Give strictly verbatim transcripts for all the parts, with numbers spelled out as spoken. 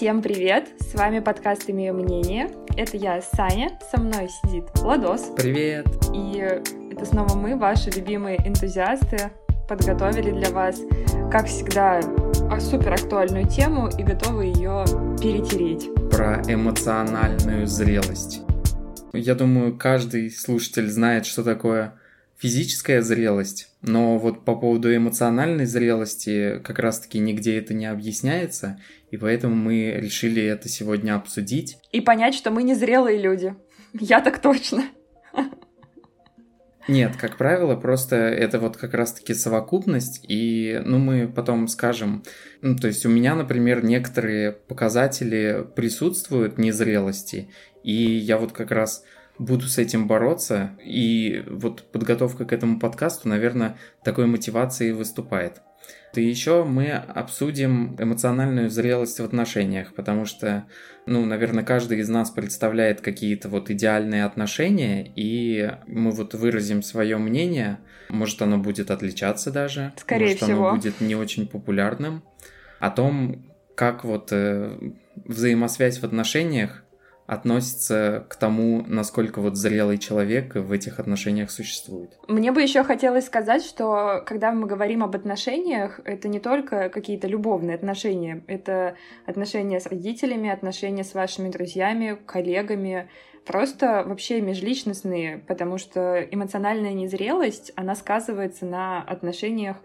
Всем привет! С вами подкаст «Имею мнение». Это я, Саня, со мной сидит Владос. Привет! И это снова мы, ваши любимые энтузиасты, подготовили для вас, как всегда, суперактуальную тему и готовы ее перетереть. Про эмоциональную зрелость. Я думаю, каждый слушатель знает, что такое физическая зрелость, но вот по поводу эмоциональной зрелости как раз-таки нигде это не объясняется, и поэтому мы решили это сегодня обсудить. И понять, что мы не зрелые люди. Я так точно. Нет, как правило, просто это вот как раз-таки совокупность, и, ну, мы потом скажем, ну, то есть у меня, например, некоторые показатели присутствуют незрелости, и я вот как раз буду с этим бороться, и вот подготовка к этому подкасту, наверное, такой мотивацией выступает. И еще мы обсудим эмоциональную зрелость в отношениях, потому что, ну, наверное, каждый из нас представляет какие-то вот идеальные отношения, и мы вот выразим свое мнение, может, оно будет отличаться даже, скорее может, всего. Оно будет не очень популярным, о том, как вот э, взаимосвязь в отношениях относится к тому, насколько вот зрелый человек в этих отношениях существует. Мне бы еще хотелось сказать, что когда мы говорим об отношениях, это не только какие-то любовные отношения, это отношения с родителями, отношения с вашими друзьями, коллегами, просто вообще межличностные, потому что эмоциональная незрелость, она сказывается на отношениях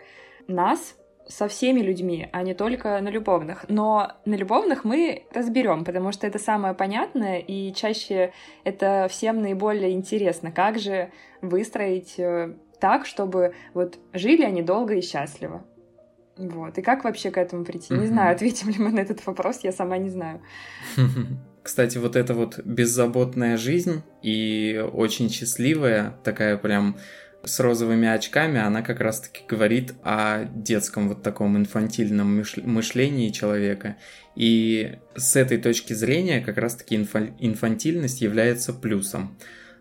нас со всеми людьми, а не только на любовных. Но на любовных мы разберем, потому что это самое понятное, и чаще это всем наиболее интересно. Как же выстроить так, чтобы вот жили они долго и счастливо. Вот. И как вообще к этому прийти? Не знаю, ответим ли мы на этот вопрос, я сама не знаю. Кстати, вот эта вот беззаботная жизнь и очень счастливая, такая прям с розовыми очками, она как раз-таки говорит о детском вот таком инфантильном мышлении человека. И с этой точки зрения как раз-таки инфантильность является плюсом.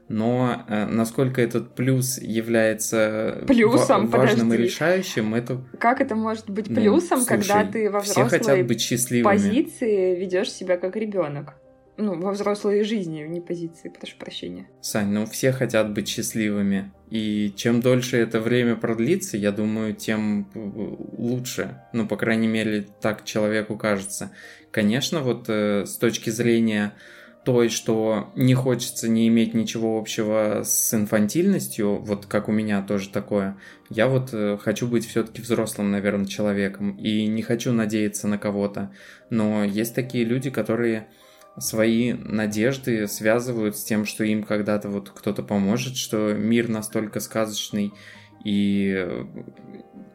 Но насколько этот плюс является плюсом, ва- важным подожди. и решающим, это... Как это может быть плюсом, ну, слушай, когда ты во взрослой позиции ведешь себя как ребенок? Ну, во взрослой жизни, не позиции, прошу прощения. Сань, ну все хотят быть счастливыми. И чем дольше это время продлится, я думаю, тем лучше. Ну, по крайней мере, так человеку кажется. Конечно, вот э, с точки зрения той, что не хочется не иметь ничего общего с инфантильностью, вот как у меня тоже такое, я вот э, хочу быть все-таки взрослым, наверное, человеком. И не хочу надеяться на кого-то. Но есть такие люди, которые свои надежды связывают с тем, что им когда-то вот кто-то поможет, что мир настолько сказочный и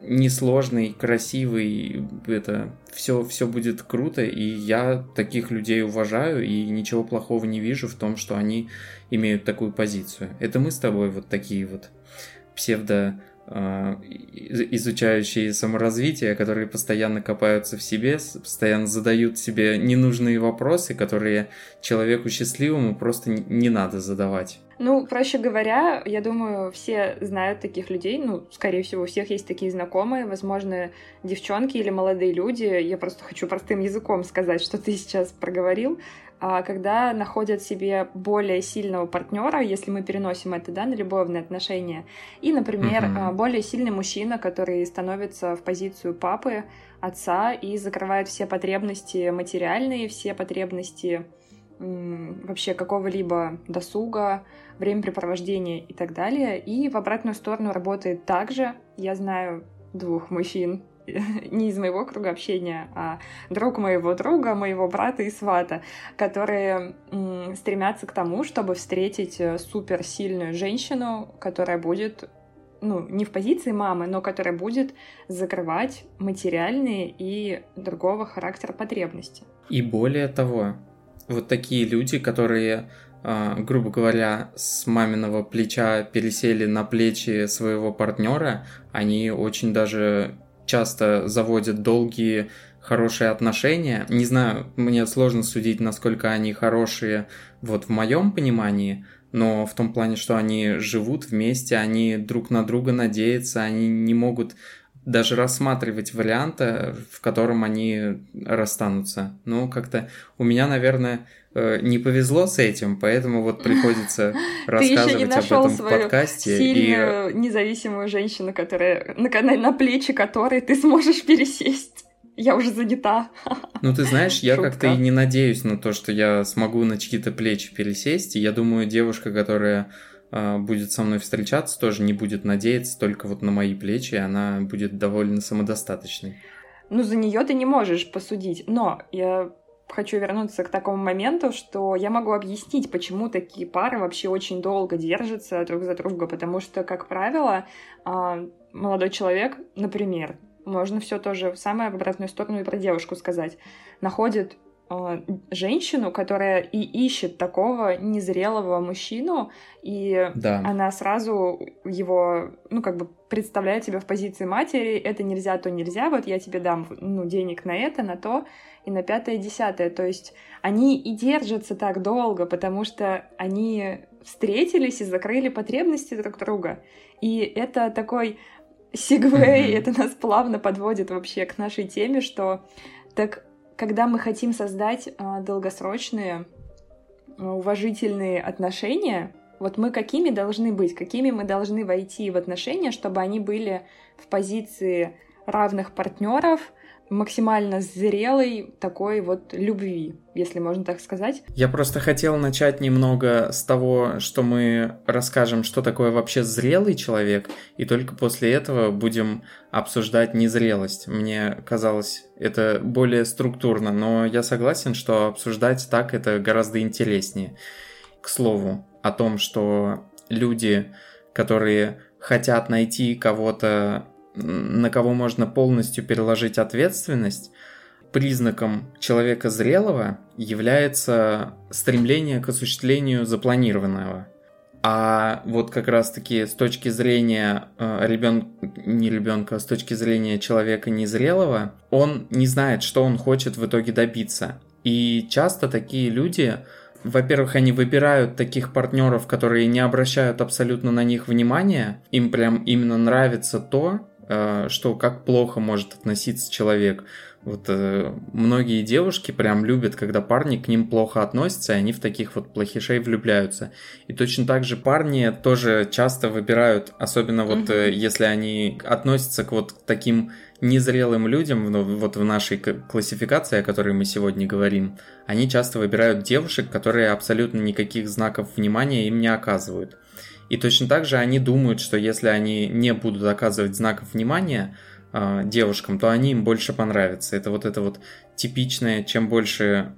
несложный, красивый, это все, все будет круто, и я таких людей уважаю, и ничего плохого не вижу в том, что они имеют такую позицию. Это мы с тобой вот такие вот псевдо... изучающие саморазвитие, которые постоянно копаются в себе, постоянно задают себе ненужные вопросы, которые человеку счастливому просто не надо задавать. Ну, проще говоря, я думаю, все знают таких людей, ну, скорее всего, у всех есть такие знакомые, возможно, девчонки или молодые люди, я просто хочу простым языком сказать, что ты сейчас проговорил, а когда находят себе более сильного партнера, если мы переносим это, да, на любовные отношения, и, например, uh-huh. более сильный мужчина, который становится в позицию папы, отца и закрывает все потребности материальные, все потребности вообще какого-либо досуга, времяпрепровождения и так далее. И в обратную сторону работает также. Я знаю двух мужчин, не из моего круга общения, а друг моего друга, моего брата и свата, которые м- стремятся к тому, чтобы встретить суперсильную женщину, которая будет, ну, не в позиции мамы, но которая будет закрывать материальные и другого характера потребности. И более того, вот такие люди, которые, грубо говоря, с маминого плеча пересели на плечи своего партнера, они очень даже часто заводят долгие, хорошие отношения. Не знаю, мне сложно судить, насколько они хорошие вот в моем понимании, но в том плане, что они живут вместе, они друг на друга надеются, они не могут даже рассматривать варианты, в котором они расстанутся. Ну, как-то у меня, наверное, не повезло с этим, поэтому вот приходится рассказывать об этом в подкасте. Ты еще не нашел свою сильную, независимую женщину, которая, на плечи которой ты сможешь пересесть. Я уже занята. Ну, ты знаешь, я Шутка. Как-то и не надеюсь на то, что я смогу на чьи-то плечи пересесть. И я думаю, девушка, которая э, будет со мной встречаться, тоже не будет надеяться только вот на мои плечи. Она будет довольно самодостаточной. Ну, за нее ты не можешь посудить. Но я хочу вернуться к такому моменту, что я могу объяснить, почему такие пары вообще очень долго держатся друг за друга. Потому что, как правило, э, молодой человек, например... Можно все тоже самое в обратную сторону и про девушку сказать. Находит э, женщину, которая и ищет такого незрелого мужчину, и да. она сразу его, ну, как бы представляет себя в позиции матери. Это нельзя, то нельзя. Вот я тебе дам, ну, денег на это, на то, и на пятое, десятое. То есть они и держатся так долго, потому что они встретились и закрыли потребности друг друга. И это такой... Сегвей, это нас плавно подводит вообще к нашей теме, что так, когда мы хотим создать э, долгосрочные, э, уважительные отношения, вот мы какими должны быть, какими мы должны войти в отношения, чтобы они были в позиции равных партнеров, максимально зрелой такой вот любви, если можно так сказать. Я просто хотел начать немного с того, что мы расскажем, что такое вообще зрелый человек, и только после этого будем обсуждать незрелость. Мне казалось, это более структурно, но я согласен, что обсуждать так это гораздо интереснее. К слову, о том, что люди, которые хотят найти кого-то, на кого можно полностью переложить ответственность, признаком человека зрелого является стремление к осуществлению запланированного. А вот как раз-таки с точки зрения ребенка, не ребенка, а с точки зрения человека незрелого, он не знает, что он хочет в итоге добиться. И часто такие люди, во-первых, они выбирают таких партнеров, которые не обращают абсолютно на них внимания, им прям именно нравится то, что как плохо может относиться человек. Вот э, многие девушки прям любят, когда парни к ним плохо относятся, и они в таких вот плохишей влюбляются. И точно так же парни тоже часто выбирают, особенно вот mm-hmm. э, если они относятся к вот таким незрелым людям, ну, вот в нашей классификации, о которой мы сегодня говорим, они часто выбирают девушек, которые абсолютно никаких знаков внимания им не оказывают. И точно так же они думают, что если они не будут оказывать знаков внимания э, девушкам, то они им больше понравятся. Это вот это вот типичное, чем больше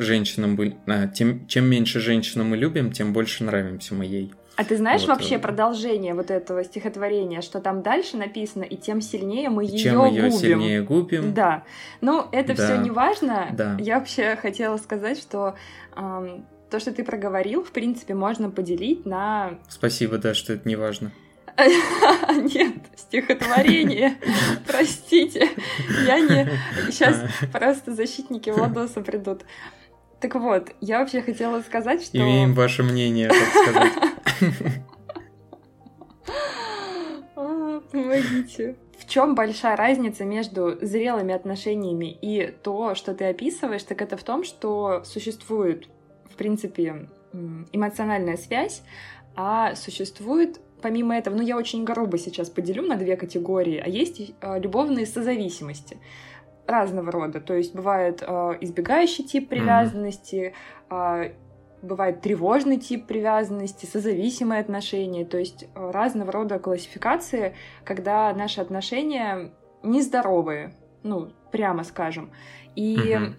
женщинам мы, э, тем, чем меньше женщину мы любим, тем больше нравимся мы ей. А ты знаешь вот вообще продолжение вот этого стихотворения, что там дальше написано, и тем сильнее мы ее губим. Чем ее сильнее губим. Да. Ну, это да. все не важно. Да. Я вообще хотела сказать, что... Э, То, что ты проговорил, в принципе, можно поделить на... Спасибо, да, что это не важно. Нет, стихотворение. Простите, я не... Сейчас просто защитники Владоса придут. Так вот, я вообще хотела сказать, что... Имеем ваше мнение, так сказать. Помогите. В чем большая разница между зрелыми отношениями и то, что ты описываешь, так это в том, что существует... в принципе, эмоциональная связь, а существует, помимо этого, ну, я очень грубо сейчас поделю на две категории, а есть любовные созависимости разного рода, то есть бывает избегающий тип привязанности, mm-hmm. бывает тревожный тип привязанности, созависимые отношения, то есть разного рода классификации, когда наши отношения нездоровые, ну, прямо скажем, и mm-hmm.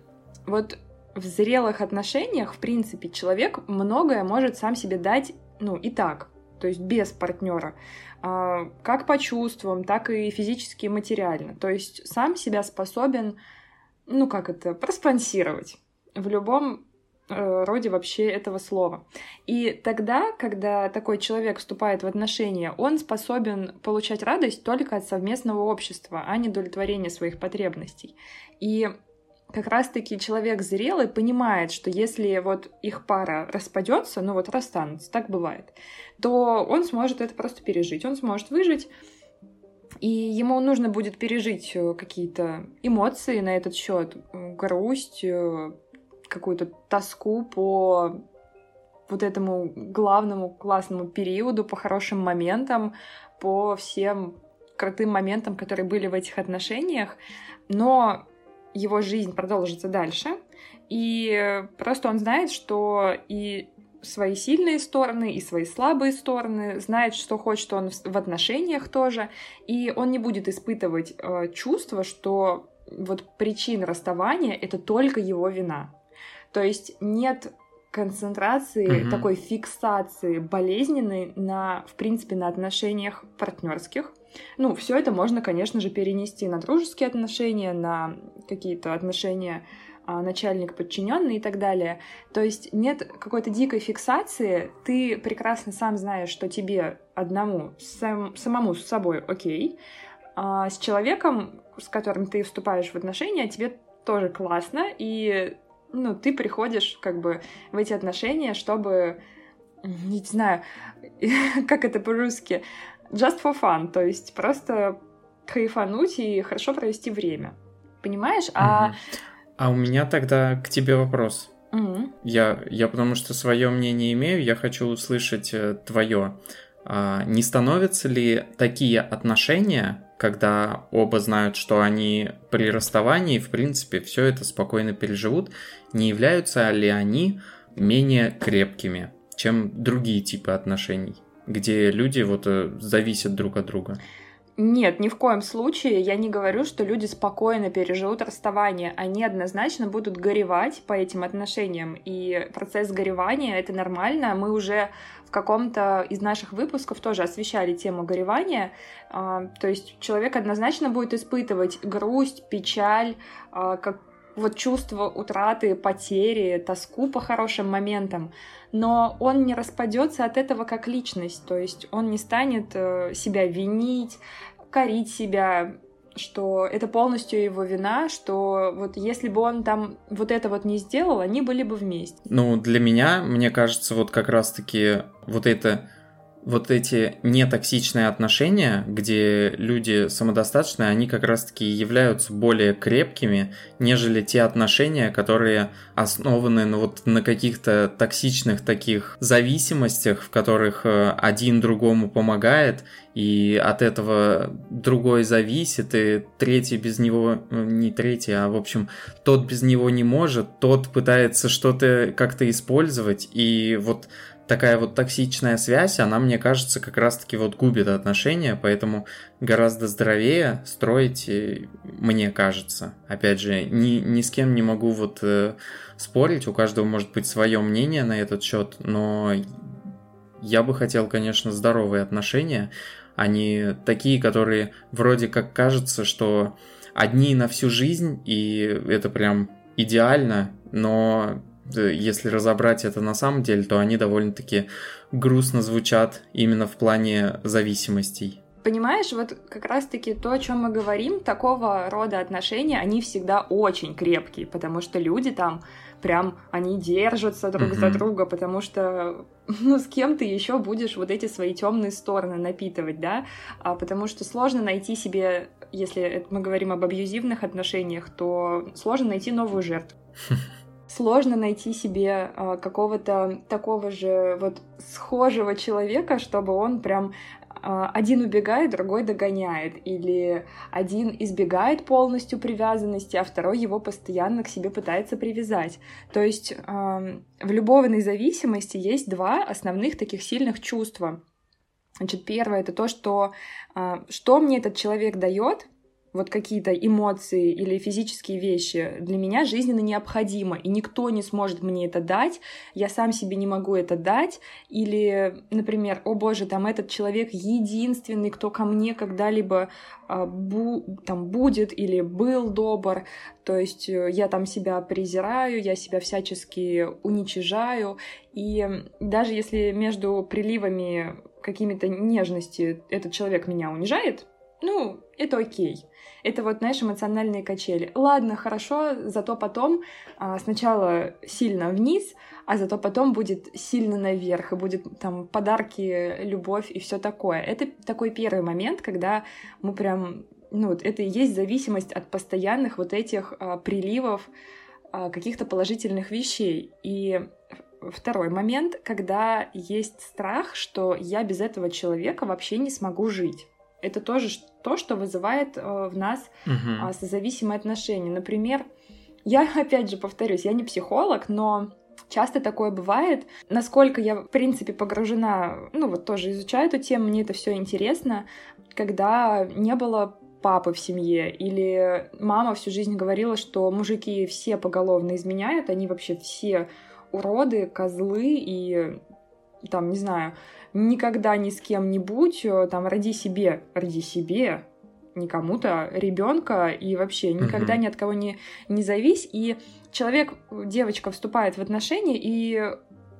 вот в зрелых отношениях, в принципе, человек многое может сам себе дать, ну, и так, то есть без партнера, как по чувствам, так и физически и материально. То есть сам себя способен, ну, как это, проспонсировать в любом роде вообще этого слова. И тогда, когда такой человек вступает в отношения, он способен получать радость только от совместного общества, а не удовлетворения своих потребностей. И как раз-таки человек зрелый понимает, что если вот их пара распадется, ну вот расстанутся, так бывает, то он сможет это просто пережить, он сможет выжить, И ему нужно будет пережить какие-то эмоции на этот счет, грусть, какую-то тоску по вот этому главному классному периоду, по хорошим моментам, по всем крутым моментам, которые были в этих отношениях. Но его жизнь продолжится дальше, и просто он знает, что и свои сильные стороны, и свои слабые стороны, знает, что хочет он в отношениях тоже, и он не будет испытывать э, чувство, что вот причина расставания — это только его вина. То есть нет концентрации, mm-hmm. такой фиксации болезненной на, в принципе, на отношениях партнерских. Ну, все это можно, конечно же, перенести на дружеские отношения, на какие-то отношения начальник подчиненный и так далее. То есть нет какой-то дикой фиксации, ты прекрасно сам знаешь, что тебе одному, сам, самому с собой окей, а с человеком, с которым ты вступаешь в отношения, тебе тоже классно, и ну, ты приходишь как бы в эти отношения, чтобы, не знаю, как это по-русски, just for fun, то есть просто кайфануть и хорошо провести время. Понимаешь? А... А у меня тогда к тебе вопрос. Mm-hmm. Я, я потому что свое мнение имею, я хочу услышать твое. А, не становятся ли такие отношения, когда оба знают, что они при расставании, в принципе, все это спокойно переживут, не являются ли они менее крепкими, чем другие типы отношений, где люди вот зависят друг от друга? Нет, ни в коем случае я не говорю, что люди спокойно переживут расставание. Они однозначно будут горевать по этим отношениям. И процесс горевания — это нормально. Мы уже в каком-то из наших выпусков тоже освещали тему горевания. То есть человек однозначно будет испытывать грусть, печаль, как вот чувство утраты, потери, тоску по хорошим моментам, но он не распадется от этого как личность, то есть он не станет себя винить, корить себя, что это полностью его вина, что вот если бы он там вот это вот не сделал, они были бы вместе. Ну, для меня, мне кажется, вот как раз-таки вот это... Вот эти нетоксичные отношения, где люди самодостаточные, они как раз-таки являются более крепкими, нежели те отношения, которые основаны ну, вот, на каких-то токсичных таких зависимостях, в которых один другому помогает, и от этого другой зависит, и третий без него... Не третий, а, в общем, тот без него не может, тот пытается что-то как-то использовать, и вот... Такая вот токсичная связь, она, мне кажется, как раз-таки вот губит отношения, поэтому гораздо здоровее строить, мне кажется. Опять же, ни, ни с кем не могу вот э, спорить, у каждого может быть свое мнение на этот счет, но я бы хотел, конечно, здоровые отношения, а не такие, которые вроде как кажется, что одни на всю жизнь, и это прям идеально, но... Если разобрать это на самом деле, то они довольно-таки грустно звучат именно в плане зависимостей. Понимаешь, вот как раз-таки то, о чем мы говорим, такого рода отношения, они всегда очень крепкие, потому что люди там прям, они держатся друг mm-hmm. за друга, потому что, ну, с кем ты еще будешь вот эти свои темные стороны напитывать, да? А потому что сложно найти себе, если мы говорим об абьюзивных отношениях, то сложно найти новую жертву. Сложно найти себе а, какого-то такого же вот схожего человека, чтобы он прям а, один убегает, другой догоняет, или один избегает полностью привязанности, а второй его постоянно к себе пытается привязать. То есть а, в любовной зависимости есть два основных таких сильных чувства. Значит, первое — это то, что, а, что мне этот человек дает. Вот какие-то эмоции или физические вещи для меня жизненно необходимы, и никто не сможет мне это дать, я сам себе не могу это дать, или, например, о боже, там этот человек единственный, кто ко мне когда-либо а, бу- там, будет или был добр, то есть я там себя презираю, я себя всячески уничижаю, и даже если между приливами какими-то нежности этот человек меня унижает, ну, это окей. Это вот, знаешь, эмоциональные качели. Ладно, хорошо, зато потом а, сначала сильно вниз, а зато потом будет сильно наверх, и будет там подарки, любовь и все такое. Это такой первый момент, когда мы прям... Ну, это и есть зависимость от постоянных вот этих а, приливов а, каких-то положительных вещей. И второй момент, когда есть страх, что я без этого человека вообще не смогу жить. Это тоже то, что вызывает а, в нас а, созависимые отношения. Например, я опять же повторюсь, я не психолог, но... Часто такое бывает. Насколько я, в принципе, погружена, ну вот тоже изучаю эту тему, мне это все интересно, когда не было папы в семье, или мама всю жизнь говорила, что мужики все поголовно изменяют, они вообще все уроды, козлы и, там, не знаю, никогда ни с кем-нибудь, там, роди себе, роди себе, не кому-то, ребенка и вообще никогда ни от кого не, не завись. И человек, девочка, вступает в отношения, и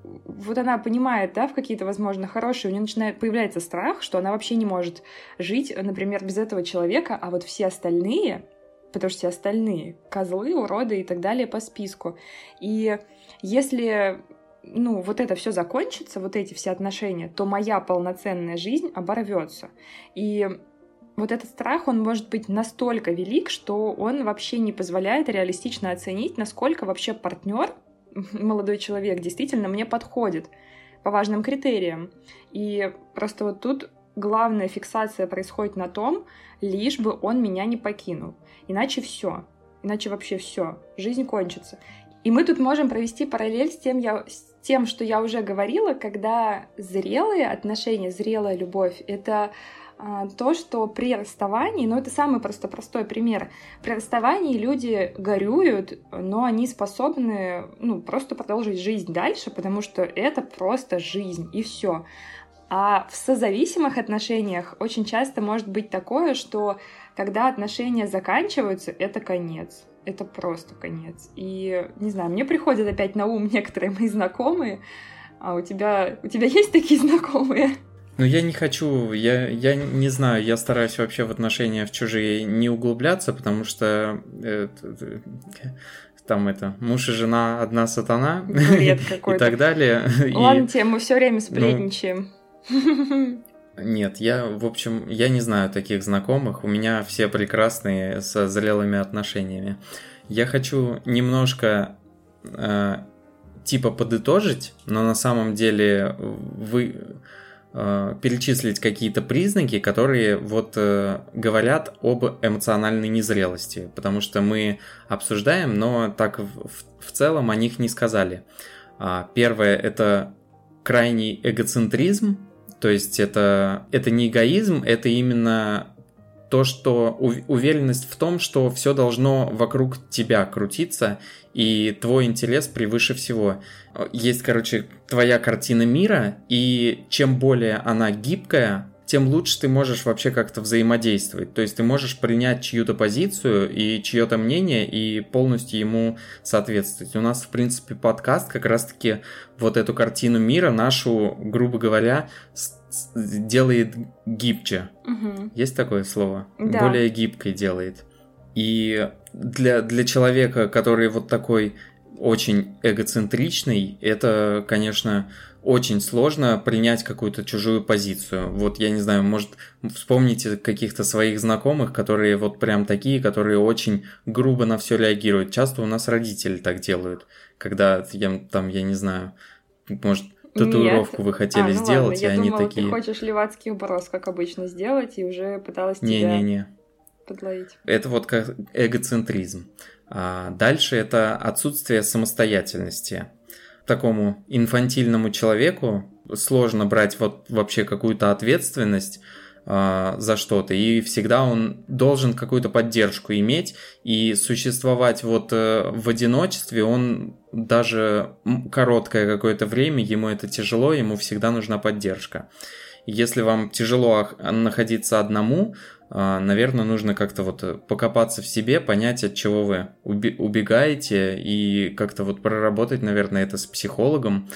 вот она понимает, да, в какие-то, возможно, хорошие, у нее начинает появляется страх, что она вообще не может жить, например, без этого человека, а вот все остальные, потому что все остальные козлы, уроды и так далее по списку. И если, ну, вот это все закончится, вот эти все отношения, то моя полноценная жизнь оборвется. И вот этот страх, он может быть настолько велик, что он вообще не позволяет реалистично оценить, насколько вообще партнер, молодой человек, действительно мне подходит по важным критериям. И просто вот тут главная фиксация происходит на том, лишь бы он меня не покинул. Иначе все, иначе вообще все, жизнь кончится. И мы тут можем провести параллель с тем, я, с тем, что я уже говорила, когда зрелые отношения, зрелая любовь — это... то, что при расставании, ну это самый просто простой пример, при расставании люди горюют, но они способны, ну, просто продолжить жизнь дальше, потому что это просто жизнь, и все. А в созависимых отношениях очень часто может быть такое, что когда отношения заканчиваются, это конец, это просто конец. И, не знаю, мне приходят опять на ум некоторые мои знакомые, а у тебя, у тебя есть такие знакомые? Ну, я не хочу, я, я не знаю, я стараюсь вообще в отношения в чужие не углубляться, потому что э, там это, муж и жена, одна сатана и так далее. Ладно тебе, мы все время сплетничаем. Ну... Нет, я, в общем, я не знаю таких знакомых, у меня все прекрасные со зрелыми отношениями. Я хочу немножко... Э, типа подытожить, но на самом деле вы... перечислить какие-то признаки, которые вот э, говорят об эмоциональной незрелости, потому что мы обсуждаем, но так в, в, в целом о них не сказали. А, первое — это крайний эгоцентризм, то есть это, это не эгоизм, это именно то, что ув, уверенность в том, что все должно вокруг тебя крутиться, и твой интерес превыше всего. Есть, короче, твоя картина мира, и чем более она гибкая, тем лучше ты можешь вообще как-то взаимодействовать. То есть ты можешь принять чью-то позицию и чье-то мнение и полностью ему соответствовать. У нас, в принципе, подкаст как раз-таки вот эту картину мира нашу, грубо говоря, делает гибче. Угу. Есть такое слово? Да. Более гибкой делает. И... Для, для человека, который вот такой очень эгоцентричный, это, конечно, очень сложно принять какую-то чужую позицию. Вот, я не знаю, может, вспомните каких-то своих знакомых, которые вот прям такие, которые очень грубо на все реагируют. Часто у нас родители так делают, когда я, там, я не знаю, может... Татуировку Нет. вы хотели а, ну сделать, ладно. Я и думала, они такие... Я думала, ты хочешь левацкий уброс, как обычно, сделать, и уже пыталась не, тебя... Не-не-не. Подловить. Это вот как эгоцентризм. А дальше это отсутствие самостоятельности. Такому инфантильному человеку сложно брать вот вообще какую-то ответственность а, за что-то, и всегда он должен какую-то поддержку иметь, и существовать вот а, в одиночестве он даже короткое какое-то время, ему это тяжело, ему всегда нужна поддержка. Если вам тяжело находиться одному, наверное, нужно как-то вот покопаться в себе, понять, от чего вы убегаете, и как-то вот проработать, наверное, это с психологом,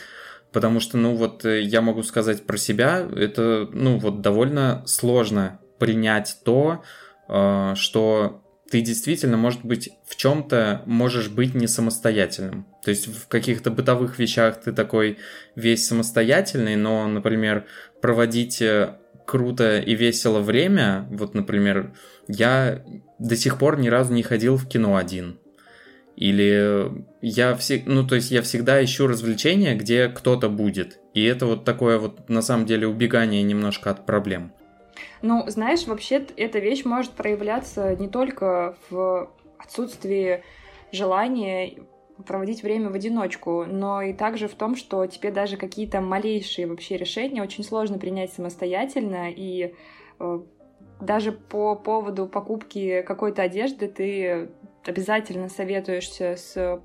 потому что, ну вот, я могу сказать про себя, это, ну вот, довольно сложно принять то, что ты действительно, может быть, в чем-то можешь быть не самостоятельным. То есть в каких-то бытовых вещах ты такой весь самостоятельный, но, например, проводить круто и весело время, вот, например, я до сих пор ни разу не ходил в кино один. Или я, все, ну, то есть я всегда ищу развлечения, где кто-то будет. И это вот такое вот, на самом деле, убегание немножко от проблем. Ну, знаешь, вообще эта вещь может проявляться не только в отсутствии желания проводить время в одиночку, но и также в том, что тебе даже какие-то малейшие вообще решения очень сложно принять самостоятельно, и э, даже по поводу покупки какой-то одежды ты обязательно советуешься с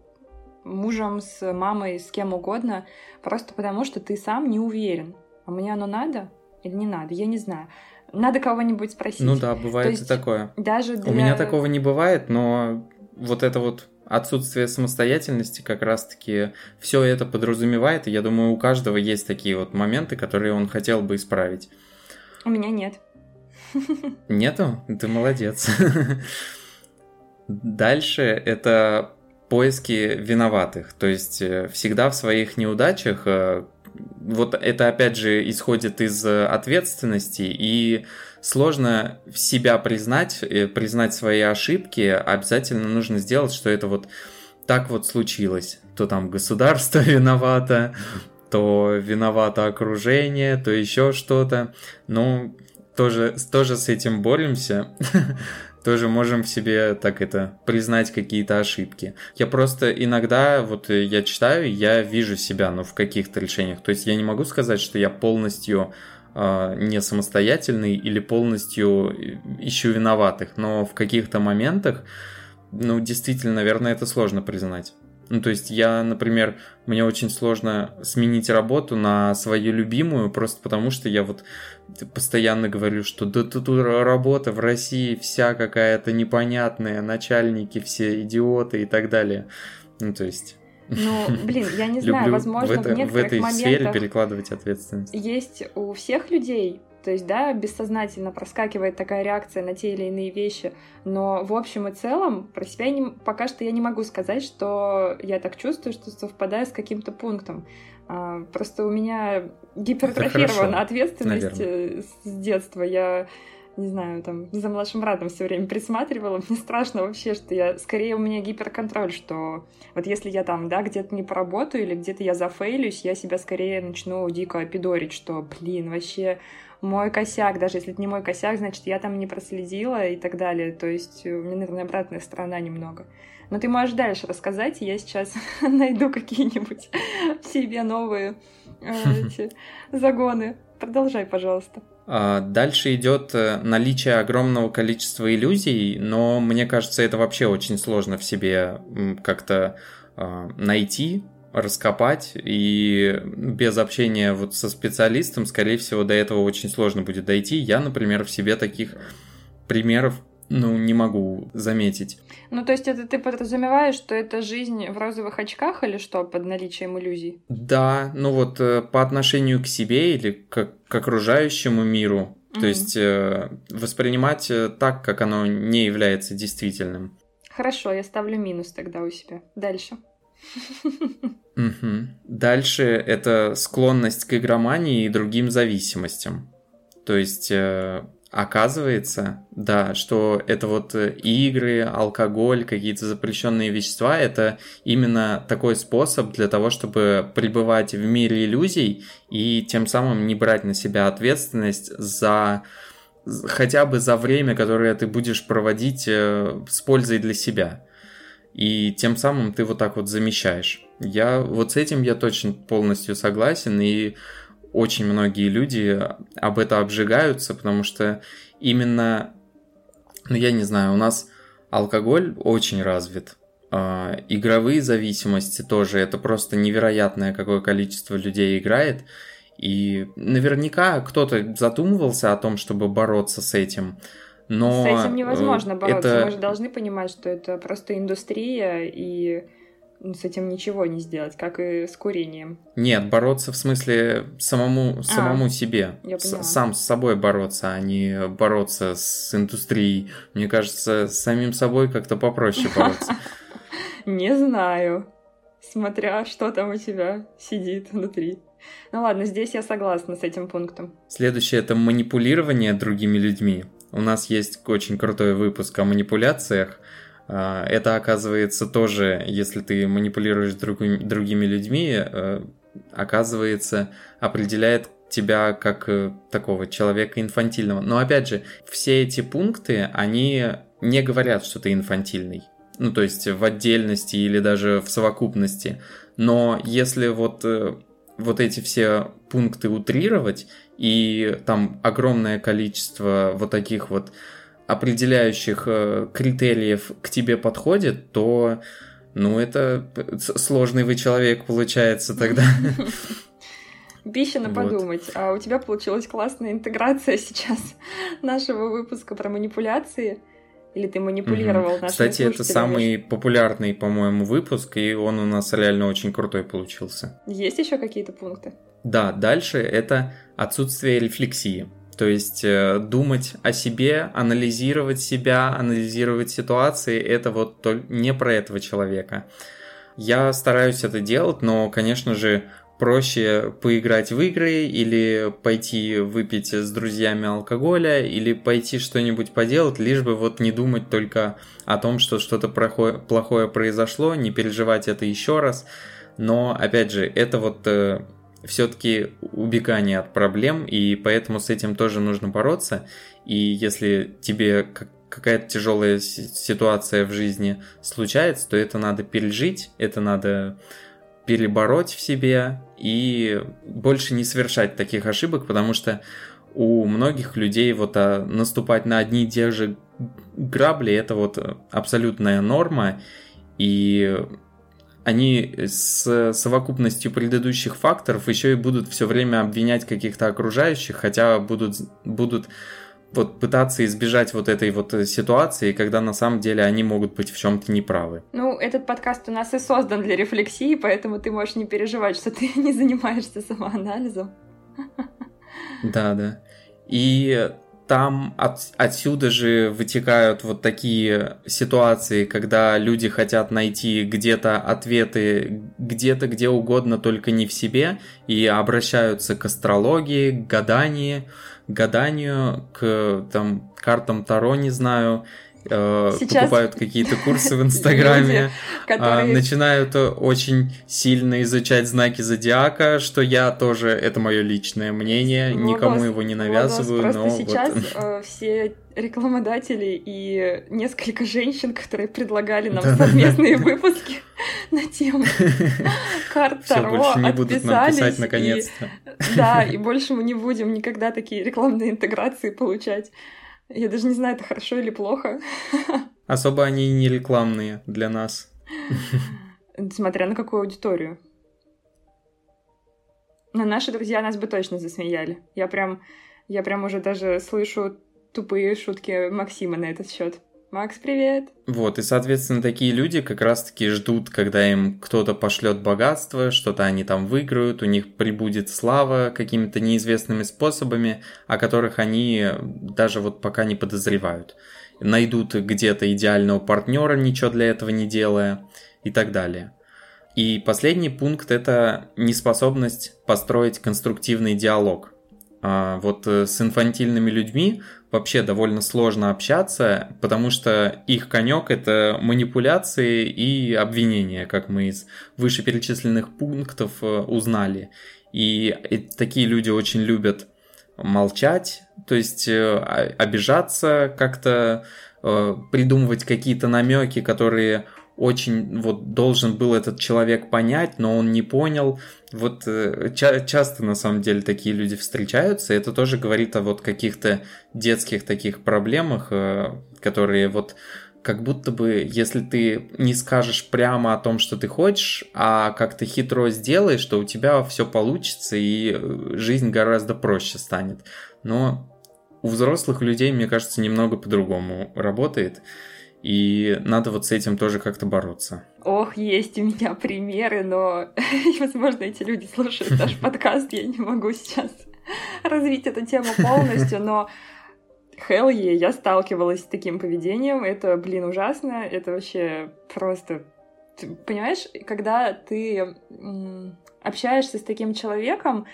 мужем, с мамой, с кем угодно, просто потому что ты сам не уверен. А мне оно надо или не надо? Я не знаю. Надо кого-нибудь спросить. Ну да, бывает. То есть, и такое. Даже для... У меня такого не бывает, но вот это вот отсутствие самостоятельности как раз-таки все это подразумевает, и я думаю, у каждого есть такие вот моменты, которые он хотел бы исправить. У меня нет. Нету? Ты молодец. Дальше это поиски виноватых, то есть всегда в своих неудачах, вот это опять же исходит из ответственности, и сложно себя признать, признать свои ошибки, обязательно нужно сделать, что это вот так вот случилось, то там государство виновато, то виновато окружение, то еще что-то, ну тоже, тоже с этим боремся, тоже можем в себе так это признать какие-то ошибки. Я просто иногда, вот я читаю, я вижу себя, ну, в каких-то решениях. То есть я не могу сказать, что я полностью э, не самостоятельный или полностью ищу виноватых, но в каких-то моментах, ну, действительно, наверное, это сложно признать. Ну, то есть я, например, мне очень сложно сменить работу на свою любимую, просто потому что я вот постоянно говорю, что да тут работа в России вся какая-то непонятная, начальники все идиоты и так далее. Ну, то есть... Ну, блин, я не знаю, возможно, в некоторых моментах... В этой сфере перекладывать ответственность. Есть у всех людей... То есть, да, бессознательно проскакивает такая реакция на те или иные вещи, но в общем и целом про себя я не, пока что я не могу сказать, что я так чувствую, что совпадаю с каким-то пунктом. А, просто у меня гипертрофирована ответственность, наверное, с детства. Я, не знаю, там за младшим братом все время присматривала. Мне страшно вообще, что я... Скорее у меня гиперконтроль, что вот если я там, да, где-то не поработаю или где-то я зафейлюсь, я себя скорее начну дико опидорить, что, блин, вообще... мой косяк, даже если это не мой косяк, значит, я там не проследила и так далее. То есть у меня, наверное, обратная сторона немного. Но ты можешь дальше рассказать, и я сейчас найду какие-нибудь в себе новые эти, загоны. Продолжай, пожалуйста. Дальше идет наличие огромного количества иллюзий, но мне кажется, это вообще очень сложно в себе как-то найти, раскопать, и без общения вот со специалистом, скорее всего, до этого очень сложно будет дойти. Я, например, в себе таких примеров, ну, не могу заметить. Ну, то есть это ты подразумеваешь, что это жизнь в розовых очках или что, под наличием иллюзий? Да, ну вот по отношению к себе или к, к окружающему миру, mm-hmm. то есть э, воспринимать так, как оно не является действительным. Хорошо, я ставлю минус тогда у себя. Дальше. Угу. Дальше это склонность к игромании и другим зависимостям. То есть э, оказывается, да, что это вот игры, алкоголь, какие-то запрещенные вещества, это именно такой способ для того, чтобы пребывать в мире иллюзий и тем самым не брать на себя ответственность за хотя бы за время, которое ты будешь проводить э, с пользой для себя. И тем самым ты вот так вот замещаешь. Я вот с этим я точно полностью согласен, и очень многие люди об этом обжигаются, потому что именно, ну я не знаю, у нас алкоголь очень развит, а, игровые зависимости тоже, это просто невероятное какое количество людей играет, и наверняка кто-то задумывался о том, чтобы бороться с этим. Но с этим невозможно бороться. Это... Мы же должны понимать, что это просто индустрия, и с этим ничего не сделать, как и с курением. Нет, бороться в смысле самому, самому а, себе, с, сам с собой бороться, а не бороться с индустрией. Мне кажется, с самим собой как-то попроще бороться. Не знаю, смотря что там у тебя сидит внутри. Ну ладно, здесь я согласна с этим пунктом. Следующее – это манипулирование другими людьми. У нас есть очень крутой выпуск о манипуляциях. Это, оказывается, тоже, если ты манипулируешь другими, другими людьми, оказывается, определяет тебя как такого человека инфантильного. Но, опять же, все эти пункты, они не говорят, что ты инфантильный. Ну, то есть в отдельности или даже в совокупности. Но если вот... вот эти все пункты утрировать, и там огромное количество вот таких вот определяющих критериев к тебе подходит, то, ну, это сложный вы человек получается тогда. Пищано вот. Подумать. А у тебя получилась классная интеграция сейчас нашего выпуска про манипуляции. Или ты манипулировал угу. Кстати, это самый популярный, по-моему, выпуск, и он у нас реально очень крутой получился. Есть еще какие-то пункты? Да, дальше это отсутствие рефлексии. То есть э, думать о себе, анализировать себя, анализировать ситуации, это вот то, не про этого человека. Я стараюсь это делать, но, конечно же, проще поиграть в игры или пойти выпить с друзьями алкоголя, или пойти что-нибудь поделать, лишь бы вот не думать только о том, что что-то плохое произошло, не переживать это еще раз. Но, опять же, это вот э, все-таки убегание от проблем, и поэтому с этим тоже нужно бороться. И если тебе какая-то тяжелая ситуация в жизни случается, то это надо пережить, это надо... перебороть в себе и больше не совершать таких ошибок, потому что у многих людей вот а, наступать на одни и те же грабли – это вот абсолютная норма, и они с совокупностью предыдущих факторов еще и будут все время обвинять каких-то окружающих, хотя будут, будут вот пытаться избежать вот этой вот ситуации, когда на самом деле они могут быть в чем-то неправы. Ну, этот подкаст у нас и создан для рефлексии, поэтому ты можешь не переживать, что ты не занимаешься самоанализом. Да, да. И там от, отсюда же вытекают вот такие ситуации, когда люди хотят найти где-то ответы, где-то, где угодно, только не в себе, и обращаются к астрологии, к гаданию, гаданию, к там, картам Таро, не знаю, э, покупают какие-то курсы в Инстаграме, люди, которые... э, начинают очень сильно изучать знаки зодиака, что я тоже, это мое личное мнение, Владос, никому его не навязываю. Владос, просто но сейчас вот... э, все рекламодатели и несколько женщин, которые предлагали нам да, совместные да, выпуски да. на тему карт Таро, все, больше не будут нам писать, наконец-то. И, да, и больше мы не будем никогда такие рекламные интеграции получать. Я даже не знаю, это хорошо или плохо. Особо они не рекламные для нас. Смотря на какую аудиторию. Но наши друзья нас бы точно засмеяли. Я прям, я прям уже даже слышу тупые шутки Максима на этот счет. Макс, привет! Вот, и, соответственно, такие люди как раз-таки ждут, когда им кто-то пошлет богатство, что-то они там выиграют, у них прибудет слава какими-то неизвестными способами, о которых они даже вот пока не подозревают. Найдут где-то идеального партнера, ничего для этого не делая, и так далее. И последний пункт – это неспособность построить конструктивный диалог. Вот с инфантильными людьми вообще довольно сложно общаться, потому что их конек – это манипуляции и обвинения, как мы из вышеперечисленных пунктов узнали. И такие люди очень любят молчать, то есть обижаться, как-то придумывать какие-то намеки, которые очень вот должен был этот человек понять, но он не понял. Вот ча- часто на самом деле такие люди встречаются. Это тоже говорит о вот каких-то детских таких проблемах, которые вот как будто бы, если ты не скажешь прямо о том, что ты хочешь, а как-то хитро сделаешь, то у тебя все получится и жизнь гораздо проще станет. Но у взрослых людей, мне кажется, немного по-другому работает. И надо вот с этим тоже как-то бороться. Ох, есть у меня примеры, но, возможно, эти люди слушают наш подкаст, я не могу сейчас развить эту тему полностью, но hell yeah, я сталкивалась с таким поведением, это, блин, ужасно, это вообще просто... Ты понимаешь, когда ты общаешься с таким человеком,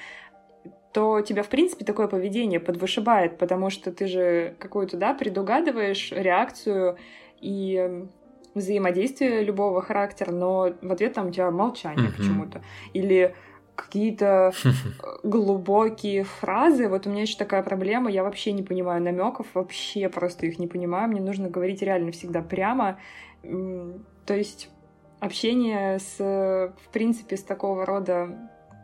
то тебя, в принципе, такое поведение подвышибает, потому что ты же какую-то, да, предугадываешь реакцию и взаимодействие любого характера, но в ответ там у тебя молчание mm-hmm. почему-то. Или какие-то глубокие фразы. Вот у меня еще такая проблема, я вообще не понимаю намеков, вообще просто их не понимаю. Мне нужно говорить реально всегда прямо. То есть общение с, в принципе, с такого рода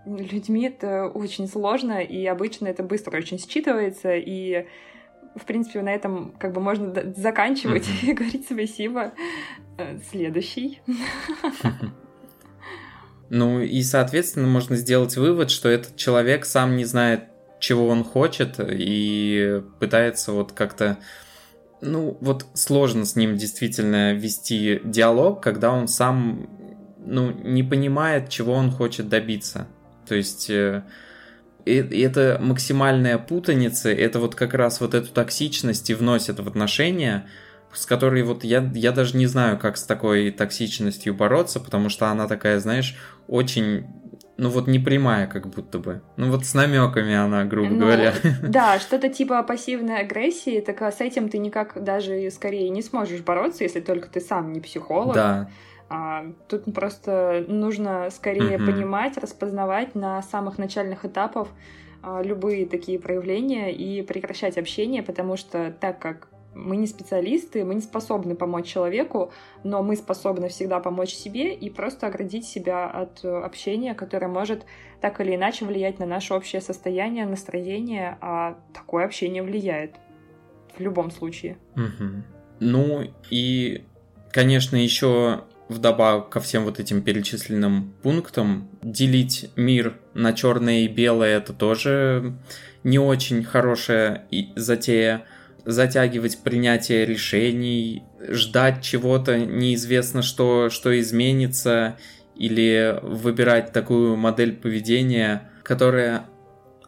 людьми это очень сложно, и обычно это быстро очень считывается, и, в принципе, на этом как бы можно д- заканчивать и говорить спасибо. Следующий. Ну и, соответственно, можно сделать вывод, что этот человек сам не знает, чего он хочет, и пытается вот как-то... Ну, вот сложно с ним действительно вести диалог, когда он сам, ну, не понимает, чего он хочет добиться. То есть э, это максимальная путаница, это вот как раз вот эту токсичность и вносит в отношения, с которой вот я, я даже не знаю, как с такой токсичностью бороться, потому что она такая, знаешь, очень... Ну вот не прямая как будто бы. Ну вот с намеками она, грубо ну, говоря. Да, что-то типа пассивной агрессии, так с этим ты никак даже скорее не сможешь бороться, если только ты сам не психолог. Да. А, тут просто нужно скорее mm-hmm. понимать, распознавать на самых начальных этапах а, любые такие проявления и прекращать общение, потому что так как мы не специалисты, мы не способны помочь человеку, но мы способны всегда помочь себе и просто оградить себя от общения, которое может так или иначе влиять на наше общее состояние, настроение, а такое общение влияет в любом случае. Угу. Ну и, конечно, еще вдобавок ко всем вот этим перечисленным пунктам, делить мир на черное и белое — это тоже не очень хорошая затея. Затягивать принятие решений, ждать чего-то, неизвестно что, что изменится, или выбирать такую модель поведения, которая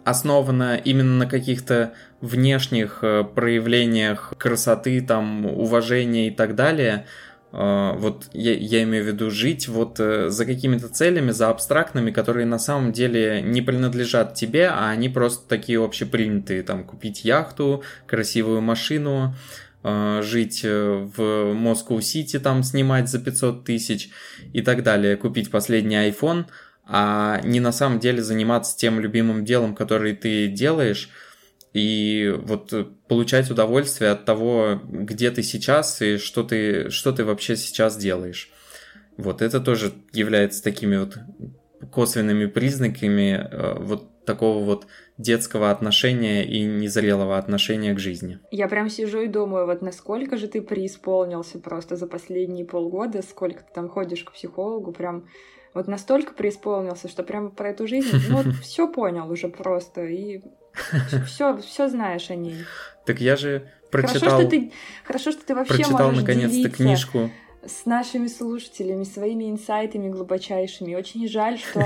основана именно на каких-то внешних проявлениях красоты, там, уважения и так далее. Вот я, я имею в виду жить вот за какими-то целями, за абстрактными, которые на самом деле не принадлежат тебе, а они просто такие общепринятые, там, купить яхту, красивую машину, жить в Москву-Сити, там, снимать за пятьсот тысяч и так далее, купить последний айфон, а не на самом деле заниматься тем любимым делом, которое ты делаешь, и вот получать удовольствие от того, где ты сейчас и что ты, что ты вообще сейчас делаешь. Вот это тоже является такими вот косвенными признаками вот такого вот детского отношения и незрелого отношения к жизни. Я прям сижу и думаю, вот насколько же ты преисполнился просто за последние полгода, сколько ты там ходишь к психологу, прям вот настолько преисполнился, что прям про эту жизнь, ну, все понял уже просто и... Все, все знаешь о ней. Так я же прочитал. Хорошо, что ты, хорошо, что ты вообще прочитал наконец-то книжку с нашими слушателями, своими инсайтами глубочайшими. Очень жаль, что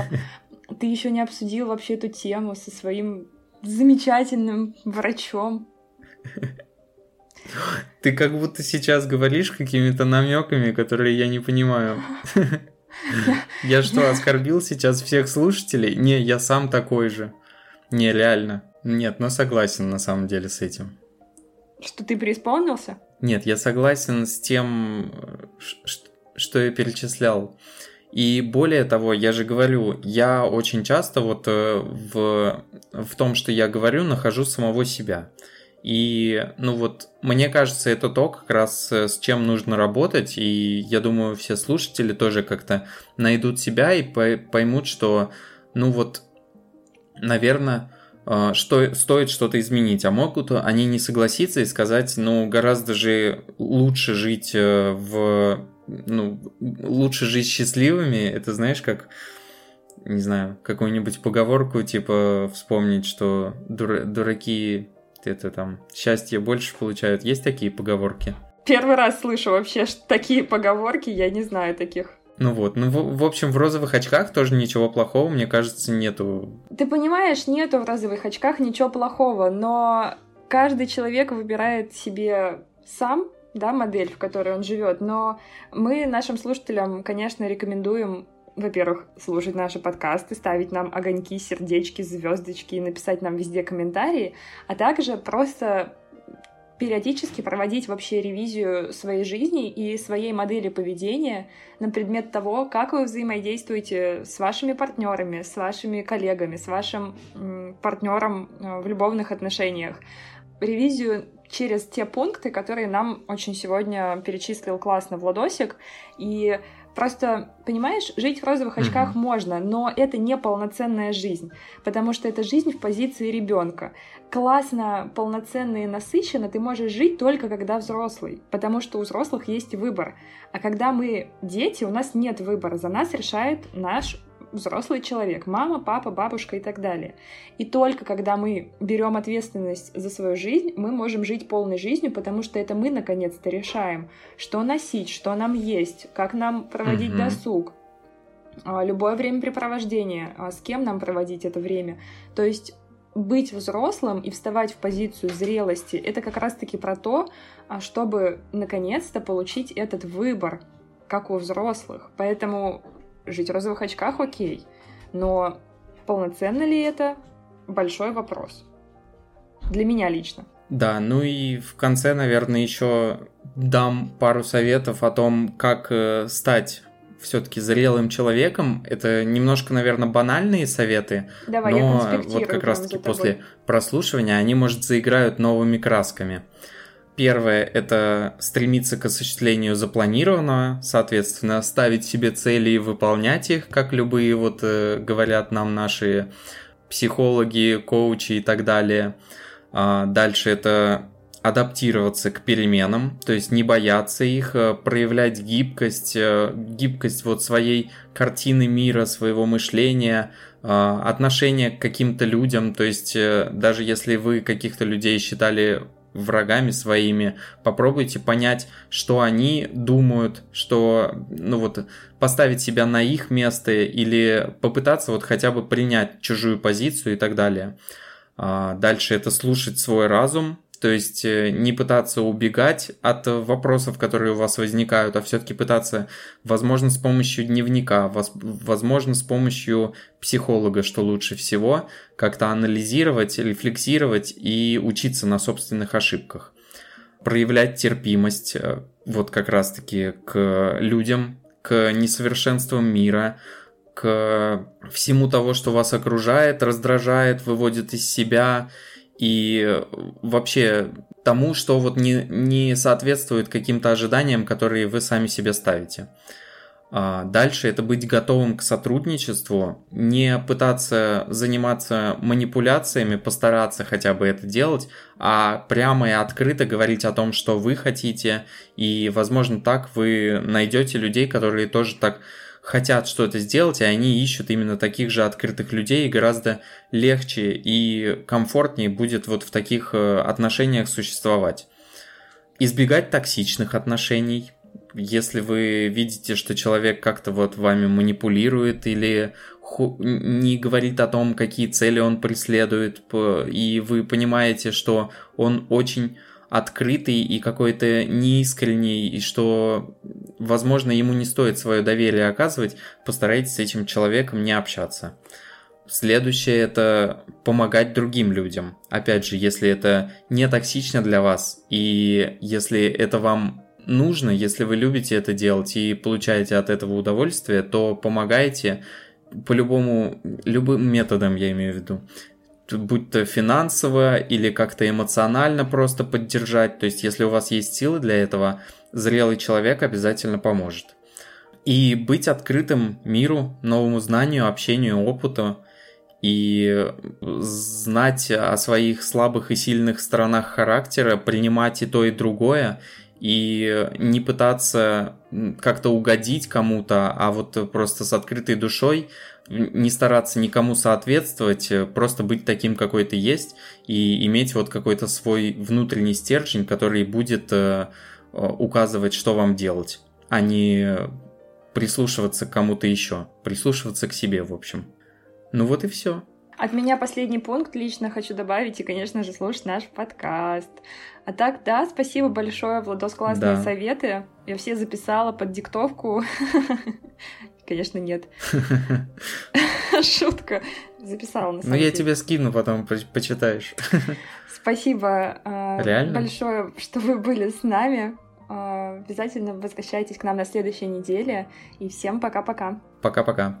ты еще не обсудил вообще эту тему со своим замечательным врачом. Ты как будто сейчас говоришь какими-то намеками, которые я не понимаю. Я что, оскорбил сейчас всех слушателей? Не, я сам такой же. Не, реально. Нет, но согласен на самом деле с этим. Что ты преисполнился? Нет, я согласен с тем, что я перечислял. И более того, я же говорю, я очень часто вот в, в том, что я говорю, нахожу самого себя. И, ну вот, мне кажется, это то, как раз с чем нужно работать. И я думаю, все слушатели тоже как-то найдут себя и поймут, что, ну вот, наверное... Что, стоит что-то изменить, а могут они не согласиться и сказать, ну, гораздо же лучше жить в... Ну, лучше жить счастливыми, это, знаешь, как, не знаю, какую-нибудь поговорку, типа, вспомнить, что дураки, это там, счастье больше получают. Есть такие поговорки? Первый раз слышу вообще такие поговорки, я не знаю таких. Ну вот, ну в, в общем, в розовых очках тоже ничего плохого, мне кажется, нету. Ты понимаешь, нету в розовых очках ничего плохого, но каждый человек выбирает себе сам, да, модель, в которой он живет. Но мы нашим слушателям, конечно, рекомендуем, во-первых, слушать наши подкасты, ставить нам огоньки, сердечки, звездочки и написать нам везде комментарии, а также просто периодически проводить вообще ревизию своей жизни и своей модели поведения на предмет того, как вы взаимодействуете с вашими партнерами, с вашими коллегами, с вашим м, партнером в любовных отношениях. Ревизию через те пункты, которые нам очень сегодня перечислил классно Владосик. И просто, понимаешь, жить в розовых очках mm-hmm. можно, но это не полноценная жизнь, потому что это жизнь в позиции ребенка. Классно, полноценно и насыщенно ты можешь жить только когда взрослый, потому что у взрослых есть выбор. А когда мы дети, у нас нет выбора, за нас решает наш взрослый человек, мама, папа, бабушка и так далее. И только когда мы берем ответственность за свою жизнь, мы можем жить полной жизнью, потому что это мы наконец-то решаем, что носить, что нам есть, как нам проводить mm-hmm. досуг, любое времяпрепровождение, с кем нам проводить это время. То есть быть взрослым и вставать в позицию зрелости — это как раз-таки про то, чтобы наконец-то получить этот выбор, как у взрослых. Поэтому жить в розовых очках окей, но полноценно ли это – большой вопрос. Для меня лично. Да, ну и в конце, наверное, еще дам пару советов о том, как стать все-таки зрелым человеком. Это немножко, наверное, банальные советы, Давай, но вот как раз-таки после прослушивания они, может, заиграют новыми красками. Первое – это стремиться к осуществлению запланированного, соответственно, ставить себе цели и выполнять их, как любые, вот э, говорят нам наши психологи, коучи и так далее. А дальше – это адаптироваться к переменам, то есть не бояться их, проявлять гибкость, э, гибкость вот своей картины мира, своего мышления, э, отношения к каким-то людям, то есть э, даже если вы каких-то людей считали врагами своими, попробуйте понять, что они думают, что, ну вот, поставить себя на их место или попытаться вот хотя бы принять чужую позицию и так далее. Дальше это слушать свой разум, то есть не пытаться убегать от вопросов, которые у вас возникают, а все-таки пытаться, возможно, с помощью дневника, возможно, с помощью психолога, что лучше всего, как-то анализировать, рефлексировать и учиться на собственных ошибках. Проявлять терпимость вот как раз-таки к людям, к несовершенствам мира, к всему того, что вас окружает, раздражает, выводит из себя, и вообще тому, что вот не, не соответствует каким-то ожиданиям, которые вы сами себе ставите. Дальше это быть готовым к сотрудничеству, не пытаться заниматься манипуляциями, постараться хотя бы это делать, а прямо и открыто говорить о том, что вы хотите, и, возможно, так вы найдете людей, которые тоже так хотят что-то сделать, и они ищут именно таких же открытых людей, и гораздо легче и комфортнее будет вот в таких отношениях существовать. Избегать токсичных отношений. Если вы видите, что человек как-то вот вами манипулирует или не говорит о том, какие цели он преследует, и вы понимаете, что он очень открытый и какой-то неискренний, и что, возможно, ему не стоит свое доверие оказывать, постарайтесь с этим человеком не общаться. Следующее – это помогать другим людям. Опять же, если это не токсично для вас, и если это вам нужно, если вы любите это делать и получаете от этого удовольствие, то помогайте по любому, любым методам, я имею в виду. Будь то финансово или как-то эмоционально просто поддержать. То есть, если у вас есть силы для этого, зрелый человек обязательно поможет. И быть открытым миру, новому знанию, общению, опыту. И знать о своих слабых и сильных сторонах характера, принимать и то, и другое. И не пытаться как-то угодить кому-то, а вот просто с открытой душой, не стараться никому соответствовать, просто быть таким, какой ты есть, и иметь вот какой-то свой внутренний стержень, который будет указывать, что вам делать, а не прислушиваться к кому-то еще, прислушиваться к себе, в общем. Ну вот и все. От меня последний пункт лично хочу добавить и, конечно же, слушать наш подкаст. А так, да, спасибо большое, Владос, классные да. советы. Я все записала под диктовку. Конечно, нет. Шутка. Записала, на самом деле. Ну, я тебе скину потом, почитаешь. Спасибо большое, что вы были с нами. Обязательно возвращайтесь к нам на следующей неделе. И всем пока-пока. Пока-пока.